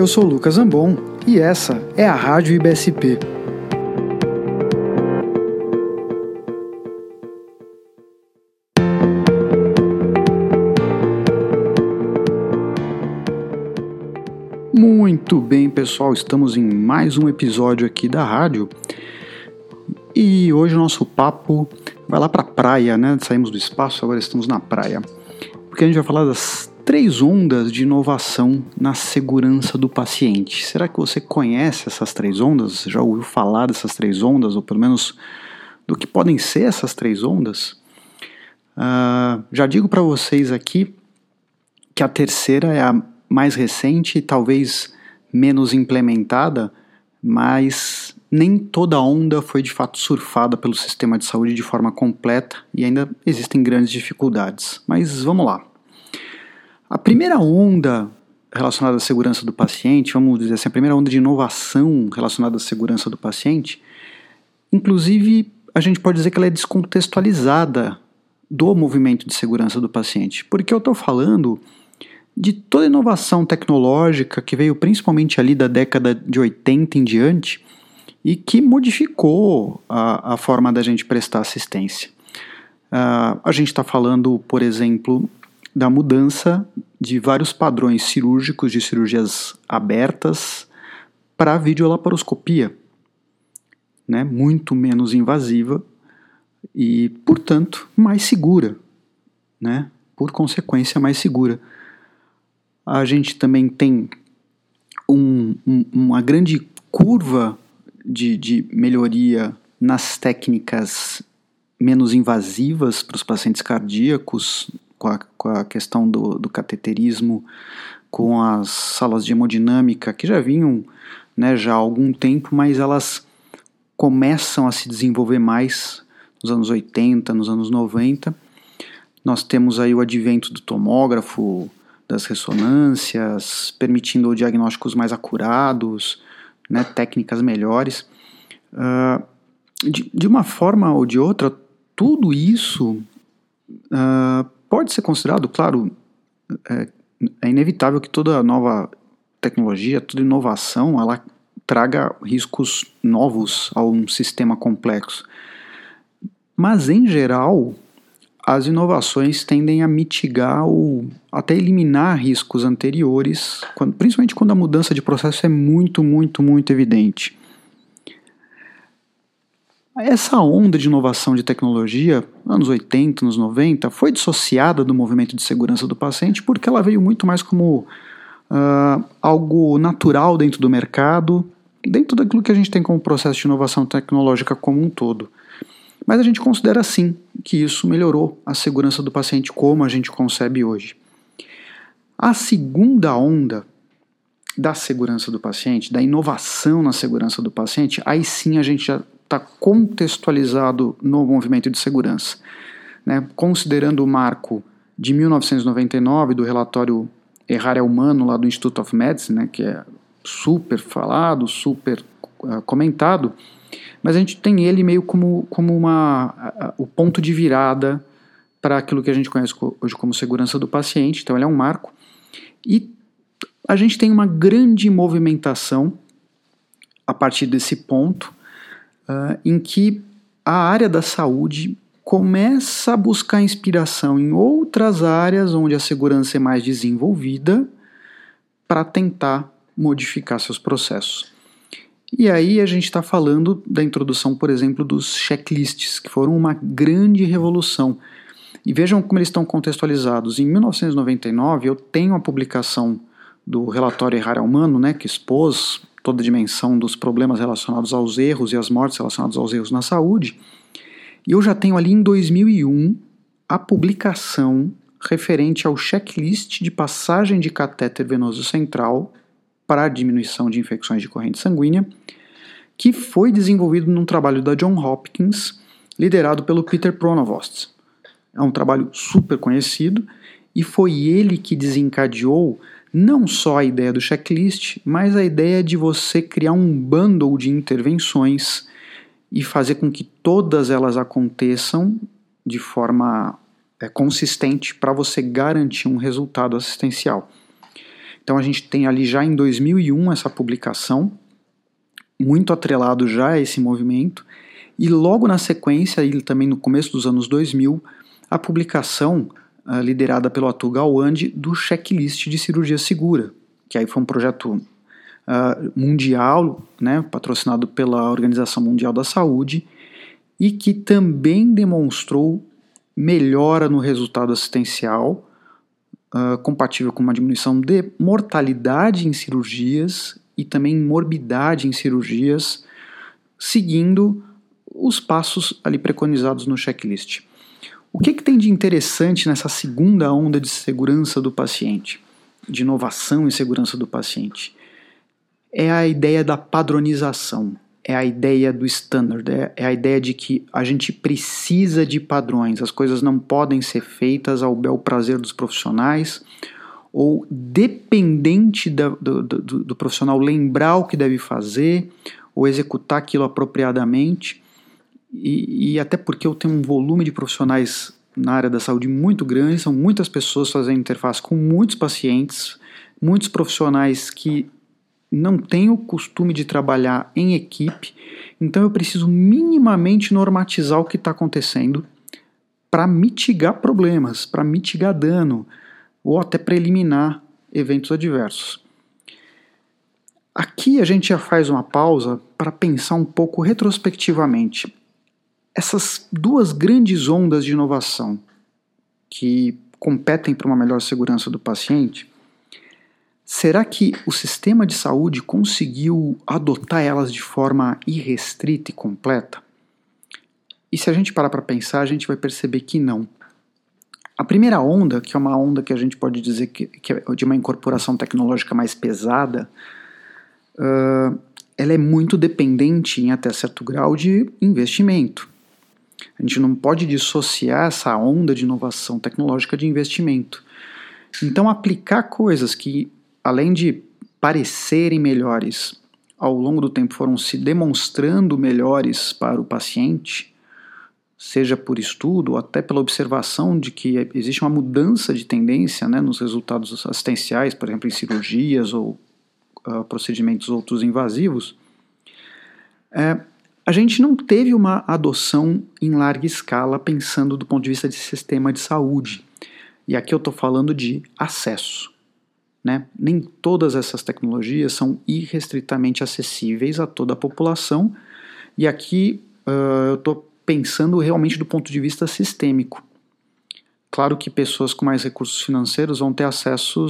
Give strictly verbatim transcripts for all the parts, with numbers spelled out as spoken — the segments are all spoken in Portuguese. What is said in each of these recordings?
Eu sou Lucas Ambon e essa é a Rádio I B S P. Muito bem, pessoal, estamos em mais um episódio aqui da rádio e hoje o nosso papo vai lá para a praia, né? Saímos do espaço, agora estamos na praia, porque a gente vai falar das três ondas de inovação na segurança do paciente. Será que você conhece essas três ondas? Já ouviu falar dessas três ondas, ou pelo menos do que podem ser essas três ondas? Uh, já digo para vocês aqui que a terceira é a mais recente e talvez menos implementada, mas nem toda onda foi de fato surfada pelo sistema de saúde de forma completa e ainda existem grandes dificuldades. Mas vamos lá. A primeira onda relacionada à segurança do paciente, vamos dizer assim, a primeira onda de inovação relacionada à segurança do paciente, inclusive a gente pode dizer que ela é descontextualizada do movimento de segurança do paciente, porque eu estou falando de toda inovação tecnológica que veio principalmente ali da década de oitenta em diante e que modificou a, a forma da gente prestar assistência. Uh, a gente está falando, por exemplo, da mudança de vários padrões cirúrgicos de cirurgias abertas para videolaparoscopia, né? Muito menos invasiva e, portanto, mais segura, né? Por consequência, mais segura. A gente também tem um, um, uma grande curva de, de melhoria nas técnicas menos invasivas para os pacientes cardíacos, com a, com a questão do, do cateterismo, com as salas de hemodinâmica, que já vinham, né, já há algum tempo, mas elas começam a se desenvolver mais nos anos oitenta, nos anos noventa. Nós temos aí o advento do tomógrafo, das ressonâncias, permitindo diagnósticos mais acurados, né, técnicas melhores. Uh, de, de uma forma ou de outra, tudo isso uh, pode ser considerado, claro, é, é inevitável que toda nova tecnologia, toda inovação, ela traga riscos novos a um sistema complexo. Mas, em geral, as inovações tendem a mitigar ou até eliminar riscos anteriores, quando, principalmente quando a mudança de processo é muito, muito, muito evidente. Essa onda de inovação de tecnologia, anos oitenta, anos noventa, foi dissociada do movimento de segurança do paciente porque ela veio muito mais como uh, algo natural dentro do mercado, dentro daquilo que a gente tem como processo de inovação tecnológica como um todo. Mas a gente considera, sim, que isso melhorou a segurança do paciente como a gente concebe hoje. A segunda onda da segurança do paciente, da inovação na segurança do paciente, aí sim a gente já está contextualizado no movimento de segurança, né? Considerando o marco de mil novecentos e noventa e nove do relatório Errar é Humano, lá do Institute of Medicine, né, que é super falado, super uh, comentado, mas a gente tem ele meio como, como uma, a, a, o ponto de virada para aquilo que a gente conhece co- hoje como segurança do paciente. Então ele é um marco. E a gente tem uma grande movimentação a partir desse ponto uh, em que a área da saúde começa a buscar inspiração em outras áreas onde a segurança é mais desenvolvida para tentar modificar seus processos. E aí a gente está falando da introdução, por exemplo, dos checklists, que foram uma grande revolução. E vejam como eles estão contextualizados. Em mil novecentos e noventa e nove, eu tenho a publicação do relatório Errar é Humano, né, que expôs toda a dimensão dos problemas relacionados aos erros e as mortes relacionadas aos erros na saúde. E eu já tenho ali em dois mil e um a publicação referente ao checklist de passagem de catéter venoso central para a diminuição de infecções de corrente sanguínea, que foi desenvolvido num trabalho da Johns Hopkins, liderado pelo Peter Pronovost. É um trabalho super conhecido e foi ele que desencadeou não só a ideia do checklist, mas a ideia de você criar um bundle de intervenções e fazer com que todas elas aconteçam de forma é, consistente para você garantir um resultado assistencial. Então a gente tem ali já em dois mil e um essa publicação, muito atrelado já a esse movimento, e logo na sequência, e também no começo dos anos dois mil, a publicação uh, liderada pelo Atul Gawande do checklist de cirurgia segura, que aí foi um projeto uh, mundial, né, patrocinado pela Organização Mundial da Saúde, e que também demonstrou melhora no resultado assistencial, uh, compatível com uma diminuição de mortalidade em cirurgias e também morbidade em cirurgias, seguindo os passos ali preconizados no checklist. O que, que tem de interessante nessa segunda onda de segurança do paciente, de inovação em segurança do paciente? É a ideia da padronização. É a ideia do standard, é a ideia de que a gente precisa de padrões, as coisas não podem ser feitas ao bel prazer dos profissionais ou dependente da, do, do, do profissional lembrar o que deve fazer ou executar aquilo apropriadamente e, e até porque eu tenho um volume de profissionais na área da saúde muito grande, são muitas pessoas fazendo interface com muitos pacientes, muitos profissionais que não tenho o costume de trabalhar em equipe, então eu preciso minimamente normatizar o que está acontecendo para mitigar problemas, para mitigar dano ou até para eliminar eventos adversos. Aqui a gente já faz uma pausa para pensar um pouco retrospectivamente. Essas duas grandes ondas de inovação que competem para uma melhor segurança do paciente, será que o sistema de saúde conseguiu adotar elas de forma irrestrita e completa? E se a gente parar para pensar, a gente vai perceber que não. A primeira onda, que é uma onda que a gente pode dizer que, que é de uma incorporação tecnológica mais pesada, uh, ela é muito dependente em até certo grau de investimento. A gente não pode dissociar essa onda de inovação tecnológica de investimento. Então aplicar coisas que além de parecerem melhores, ao longo do tempo foram se demonstrando melhores para o paciente, seja por estudo ou até pela observação de que existe uma mudança de tendência, né, nos resultados assistenciais, por exemplo, em cirurgias ou uh, procedimentos outros invasivos, é, a gente não teve uma adoção em larga escala pensando do ponto de vista de sistema de saúde. E aqui eu estou falando de acesso. Né? Nem todas essas tecnologias são irrestritamente acessíveis a toda a população, e aqui uh, eu estou pensando realmente do ponto de vista sistêmico. Claro que pessoas com mais recursos financeiros vão ter acesso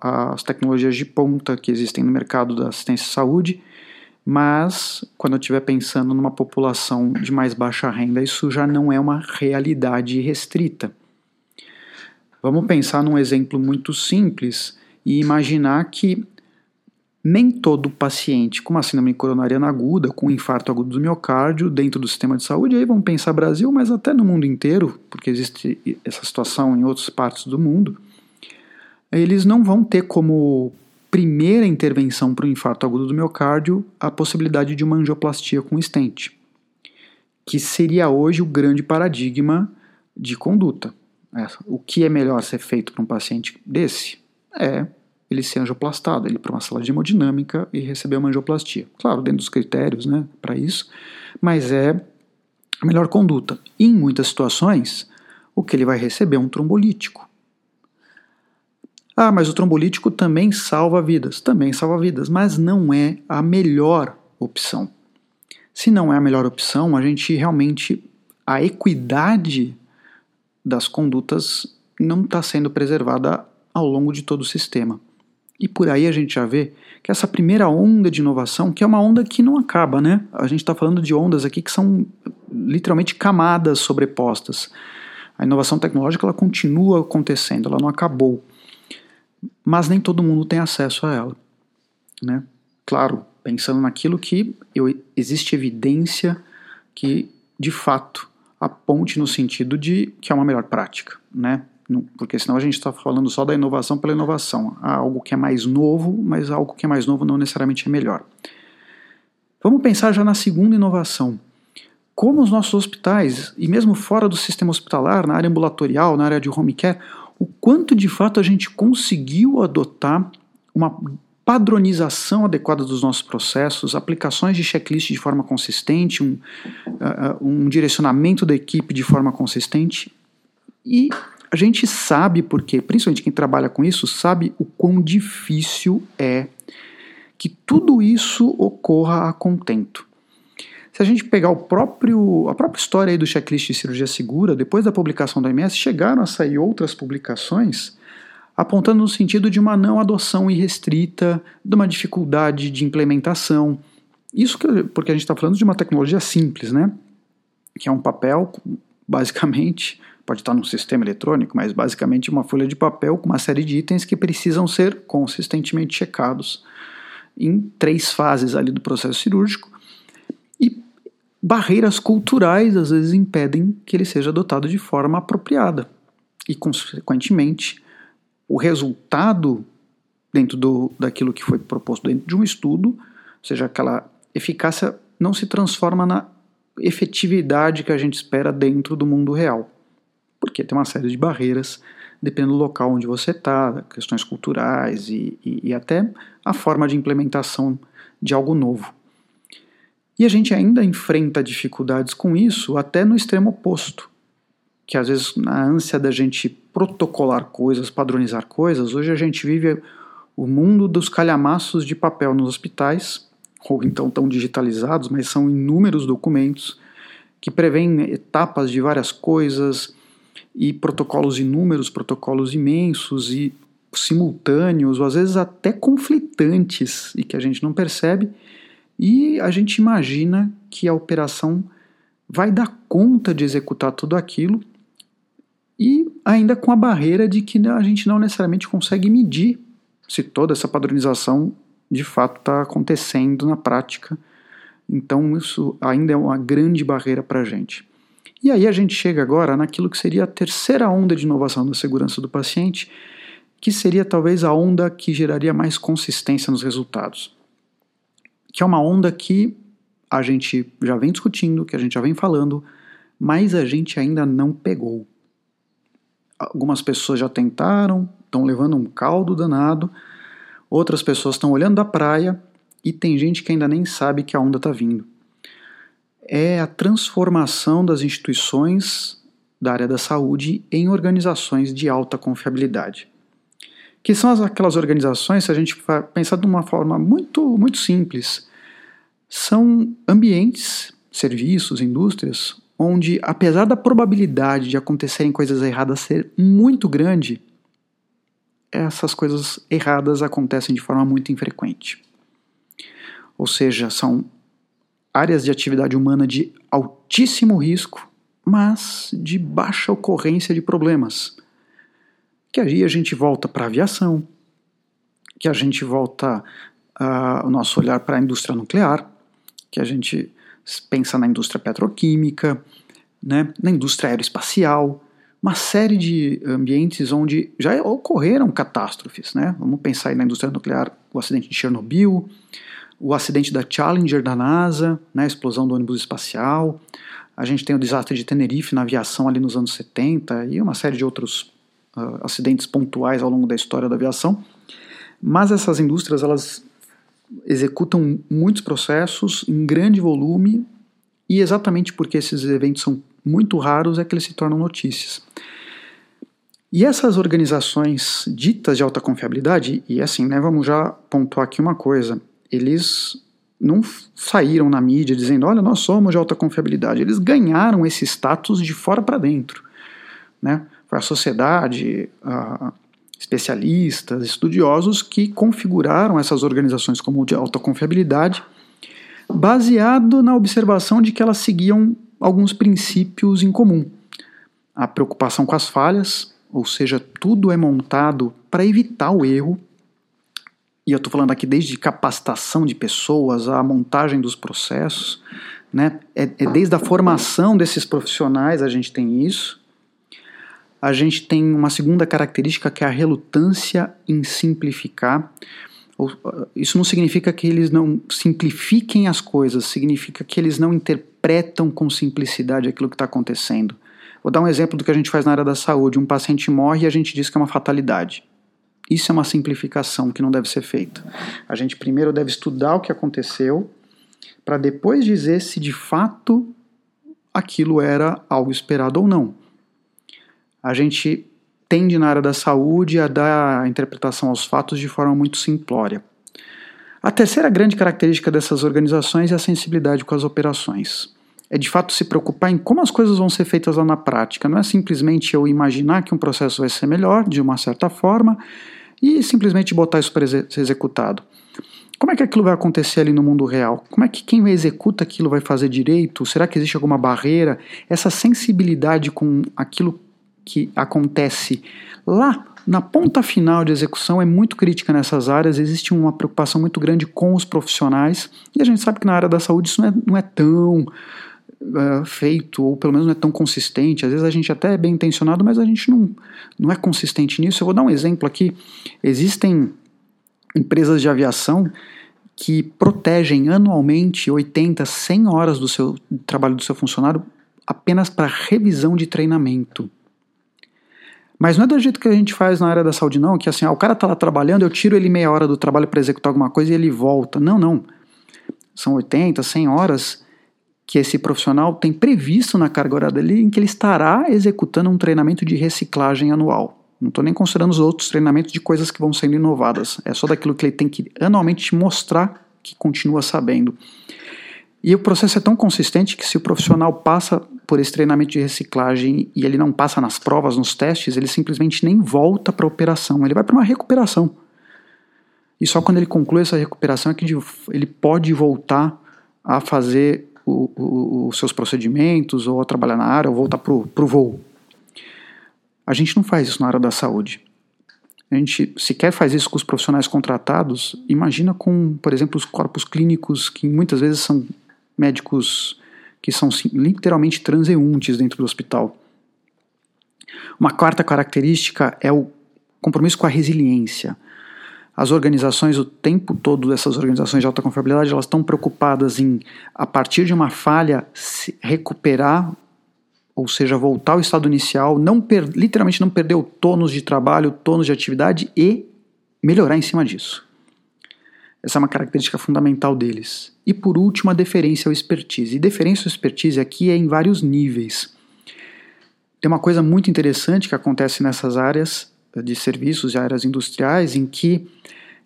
às tecnologias de ponta que existem no mercado da assistência à saúde, mas quando eu estiver pensando numa população de mais baixa renda, isso já não é uma realidade restrita. Vamos pensar num exemplo muito simples e imaginar que nem todo paciente com uma síndrome coronariana aguda, com infarto agudo do miocárdio, dentro do sistema de saúde, aí vamos pensar Brasil, mas até no mundo inteiro, porque existe essa situação em outras partes do mundo, eles não vão ter como primeira intervenção para o infarto agudo do miocárdio a possibilidade de uma angioplastia com stent, que seria hoje o grande paradigma de conduta. O que é melhor ser feito para um paciente desse? É ele ser angioplastado, ele ir para uma sala de hemodinâmica e receber uma angioplastia. Claro, dentro dos critérios, né, para isso, mas é a melhor conduta. E em muitas situações, o que ele vai receber é um trombolítico. Ah, mas o trombolítico também salva vidas. Também salva vidas, mas não é a melhor opção. Se não é a melhor opção, a gente realmente, a equidade das condutas não está sendo preservada ao longo de todo o sistema. E por aí a gente já vê que essa primeira onda de inovação, que é uma onda que não acaba, né? A gente está falando de ondas aqui que são literalmente camadas sobrepostas. A inovação tecnológica ela continua acontecendo, ela não acabou. Mas nem todo mundo tem acesso a ela, né? Claro, pensando naquilo que eu, existe evidência que, de fato, aponte no sentido de que é uma melhor prática, né? Porque senão a gente está falando só da inovação pela inovação. Há algo que é mais novo, mas algo que é mais novo não necessariamente é melhor. Vamos pensar já na segunda inovação. Como os nossos hospitais, e mesmo fora do sistema hospitalar, na área ambulatorial, na área de home care, o quanto de fato a gente conseguiu adotar uma padronização adequada dos nossos processos, aplicações de checklist de forma consistente, um, uh, um direcionamento da equipe de forma consistente. E a gente sabe, porque principalmente quem trabalha com isso, sabe o quão difícil é que tudo isso ocorra a contento. Se a gente pegar o próprio, a própria história aí do checklist de cirurgia segura, depois da publicação da O M S, chegaram a sair outras publicações apontando no sentido de uma não adoção irrestrita, de uma dificuldade de implementação. Isso que, porque a gente está falando de uma tecnologia simples, né? Que é um papel, basicamente, pode estar num sistema eletrônico, mas basicamente uma folha de papel com uma série de itens que precisam ser consistentemente checados em três fases ali do processo cirúrgico. Barreiras culturais, às vezes, impedem que ele seja adotado de forma apropriada. E, consequentemente, o resultado dentro do, daquilo que foi proposto dentro de um estudo, ou seja, aquela eficácia não se transforma na efetividade que a gente espera dentro do mundo real. Porque tem uma série de barreiras, dependendo do local onde você está, questões culturais e, e, e até a forma de implementação de algo novo. E a gente ainda enfrenta dificuldades com isso até no extremo oposto, que às vezes na ânsia da gente protocolar coisas, padronizar coisas, hoje a gente vive o mundo dos calhamaços de papel nos hospitais, ou então tão digitalizados, mas são inúmeros documentos que prevêem etapas de várias coisas e protocolos inúmeros, protocolos imensos e simultâneos, ou às vezes até conflitantes e que a gente não percebe. E a gente imagina que a operação vai dar conta de executar tudo aquilo e ainda com a barreira de que a gente não necessariamente consegue medir se toda essa padronização de fato está acontecendo na prática. Então isso ainda é uma grande barreira para a gente. E aí a gente chega agora naquilo que seria a terceira onda de inovação da segurança do paciente, que seria talvez a onda que geraria mais consistência nos resultados. Que é uma onda que a gente já vem discutindo, que a gente já vem falando, mas a gente ainda não pegou. Algumas pessoas já tentaram, estão levando um caldo danado, outras pessoas estão olhando da praia e tem gente que ainda nem sabe que a onda está vindo. É a transformação das instituições da área da saúde em organizações de alta confiabilidade. Que são aquelas organizações, se a gente pensar de uma forma muito, muito simples, são ambientes, serviços, indústrias, onde apesar da probabilidade de acontecerem coisas erradas ser muito grande, essas coisas erradas acontecem de forma muito infrequente. Ou seja, são áreas de atividade humana de altíssimo risco, mas de baixa ocorrência de problemas. Que aí a gente volta para a aviação, que a gente volta uh, o nosso olhar para a indústria nuclear, que a gente pensa na indústria petroquímica, né, na indústria aeroespacial, uma série de ambientes onde já ocorreram catástrofes, né? Vamos pensar aí na indústria nuclear, o acidente de Chernobyl, o acidente da Challenger da NASA, né, a explosão do ônibus espacial, a gente tem o desastre de Tenerife na aviação ali nos anos setenta e uma série de outros Uh, acidentes pontuais ao longo da história da aviação, mas essas indústrias elas executam muitos processos em grande volume e exatamente porque esses eventos são muito raros é que eles se tornam notícias. E essas organizações ditas de alta confiabilidade, e assim, né, vamos já pontuar aqui uma coisa, eles não saíram na mídia dizendo, olha, nós somos de alta confiabilidade, eles ganharam esse status de fora para dentro, né? Foi a sociedade, uh, especialistas, estudiosos que configuraram essas organizações como de alta confiabilidade, baseado na observação de que elas seguiam alguns princípios em comum. A preocupação com as falhas, ou seja, tudo é montado para evitar o erro, e eu estou falando aqui desde capacitação de pessoas, a montagem dos processos, né? é, é desde a formação desses profissionais a gente tem isso. A gente tem uma segunda característica que é a relutância em simplificar. Isso não significa que eles não simplifiquem as coisas, significa que eles não interpretam com simplicidade aquilo que está acontecendo. Vou dar um exemplo do que a gente faz na área da saúde. Um paciente morre e a gente diz que é uma fatalidade. Isso é uma simplificação que não deve ser feita. A gente primeiro deve estudar o que aconteceu para depois dizer se de fato aquilo era algo esperado ou não. A gente tende na área da saúde a dar a interpretação aos fatos de forma muito simplória. A terceira grande característica dessas organizações é a sensibilidade com as operações. É de fato se preocupar em como as coisas vão ser feitas lá na prática. Não é simplesmente eu imaginar que um processo vai ser melhor, de uma certa forma, e simplesmente botar isso para ser executado. Como é que aquilo vai acontecer ali no mundo real? Como é que quem executa aquilo vai fazer direito? Será que existe alguma barreira? Essa sensibilidade com aquilo que acontece lá na ponta final de execução é muito crítica nessas áreas. Existe uma preocupação muito grande com os profissionais, e a gente sabe que na área da saúde isso não é, não é tão... Uh, feito, ou pelo menos não é tão consistente. Às vezes a gente até é bem intencionado, mas a gente não, não é consistente nisso. Eu vou dar um exemplo aqui. Existem empresas de aviação que protegem anualmente oitenta, cem horas do seu do trabalho do seu funcionário apenas para revisão de treinamento. Mas não é do jeito que a gente faz na área da saúde, não, que assim, ah, o cara está lá trabalhando, eu tiro ele meia hora do trabalho para executar alguma coisa e ele volta. Não, não. São oitenta, cem horas que esse profissional tem previsto na carga horária dele em que ele estará executando um treinamento de reciclagem anual. Não estou nem considerando os outros treinamentos de coisas que vão sendo inovadas. É só daquilo que ele tem que anualmente mostrar que continua sabendo. E o processo é tão consistente que se o profissional passa por esse treinamento de reciclagem e ele não passa nas provas, nos testes, ele simplesmente nem volta para a operação. Ele vai para uma recuperação. E só quando ele conclui essa recuperação é que ele pode voltar a fazer os seus procedimentos, ou a trabalhar na área, ou voltar para o voo. A gente não faz isso na área da saúde. A gente sequer faz isso com os profissionais contratados. Imagina com, por exemplo, os corpos clínicos, que muitas vezes são médicos que são literalmente transeuntes dentro do hospital. Uma quarta característica é o compromisso com a resiliência. As organizações, o tempo todo, essas organizações de alta confiabilidade, elas estão preocupadas em, a partir de uma falha, se recuperar, ou seja, voltar ao estado inicial, não per- literalmente não perder o tônus de trabalho, tônus de atividade e melhorar em cima disso. Essa é uma característica fundamental deles. E por último, a deferência ao expertise. E deferência ao expertise aqui é em vários níveis. Tem uma coisa muito interessante que acontece nessas áreas de serviços e áreas industriais em que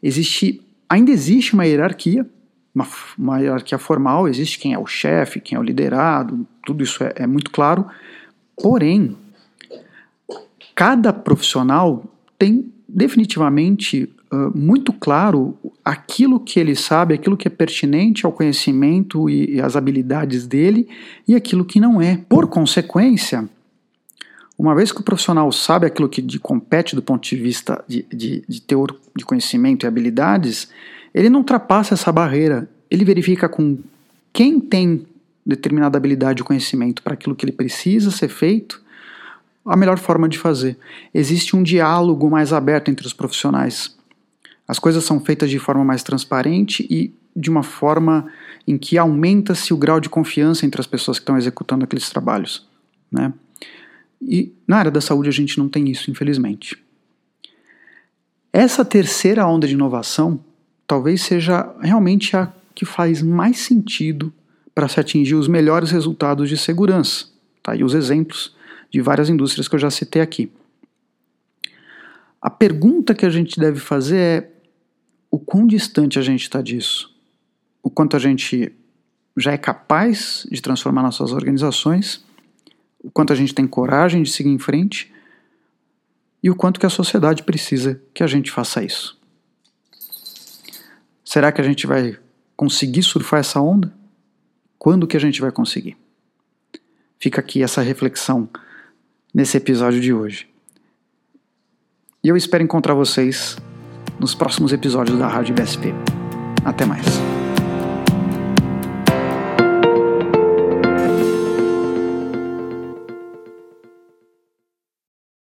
existe, ainda existe uma hierarquia, uma, uma hierarquia formal, existe quem é o chefe, quem é o liderado, tudo isso é, é muito claro, porém, cada profissional tem definitivamente uh, muito claro aquilo que ele sabe, aquilo que é pertinente ao conhecimento e, e às habilidades dele e aquilo que não é. Por consequência, uma vez que o profissional sabe aquilo que lhe compete do ponto de vista de, de, de teor de conhecimento e habilidades, ele não ultrapassa essa barreira. Ele verifica com quem tem determinada habilidade ou conhecimento para aquilo que ele precisa ser feito, a melhor forma de fazer. Existe um diálogo mais aberto entre os profissionais. As coisas são feitas de forma mais transparente e de uma forma em que aumenta-se o grau de confiança entre as pessoas que estão executando aqueles trabalhos, né? E na área da saúde a gente não tem isso, infelizmente. Essa terceira onda de inovação talvez seja realmente a que faz mais sentido para se atingir os melhores resultados de segurança. Tá aí os exemplos de várias indústrias que eu já citei aqui. A pergunta que a gente deve fazer é o quão distante a gente está disso, o quanto a gente já é capaz de transformar nas suas organizações, o quanto a gente tem coragem de seguir em frente e o quanto que a sociedade precisa que a gente faça isso. Será que a gente vai conseguir surfar essa onda? Quando que a gente vai conseguir? Fica aqui essa reflexão nesse episódio de hoje. E eu espero encontrar vocês nos próximos episódios da Rádio I B S P. Até mais.